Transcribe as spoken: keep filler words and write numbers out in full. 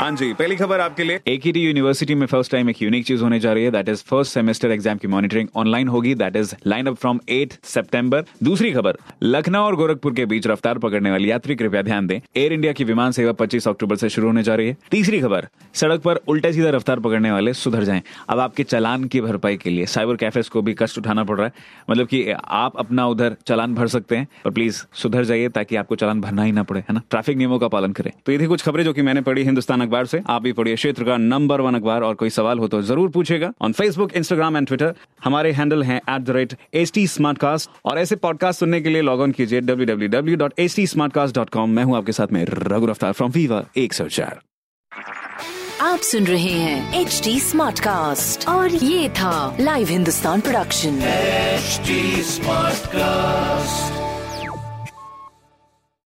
हाँ जी, पहली खबर आपके लिए। एकीटी यूनिवर्सिटी में फर्स्ट टाइम एक यूनिक चीज होने जा रही है, that is first semester exam की मॉनिटरिंग ऑनलाइन होगी, that is line up from आठ सितंबर। दूसरी खबर, लखनऊ और गोरखपुर के बीच रफ्तार पकड़ने वाली यात्री कृपया ध्यान दें, एयर इंडिया की विमान सेवा पच्चीस अक्टूबर से शुरू होने जा रही है। तीसरी खबर, सड़क पर उल्टा सीधा रफ्तार पकड़ने वाले सुधर जाएं, अब आपके चालान की भरपाई के लिए साइबर कैफेज को भी कष्ट उठाना पड़ रहा है। मतलब कि आप अपना उधर चालान भर सकते हैं, पर प्लीज सुधर जाइए ताकि आपको चालान भरना ही ना पड़े, है ना। ट्रैफिक नियमों का पालन करें। तो ये थी कुछ खबरें जो कि मैंने पढ़ी हिंदुस्तान अखबार से। आप भी पढ़िए क्षेत्र का नंबर वन अखबार, और कोई सवाल हो तो जरूर पूछेगा। On Facebook, Instagram and Twitter हमारे हैंडल हैं at the rate H T smart cast, और ऐसे पॉडकास्ट सुनने के लिए लॉग ऑन कीजिए W W W dot H T smart cast dot com. मैं हूं आपके साथ में रघु रफ्तार फ्रॉम वीवा एक सौ चार। आप सुन रहे हैं एच टी स्मार्ट कास्ट और ये था लाइव हिंदुस्तान प्रोडक्शन।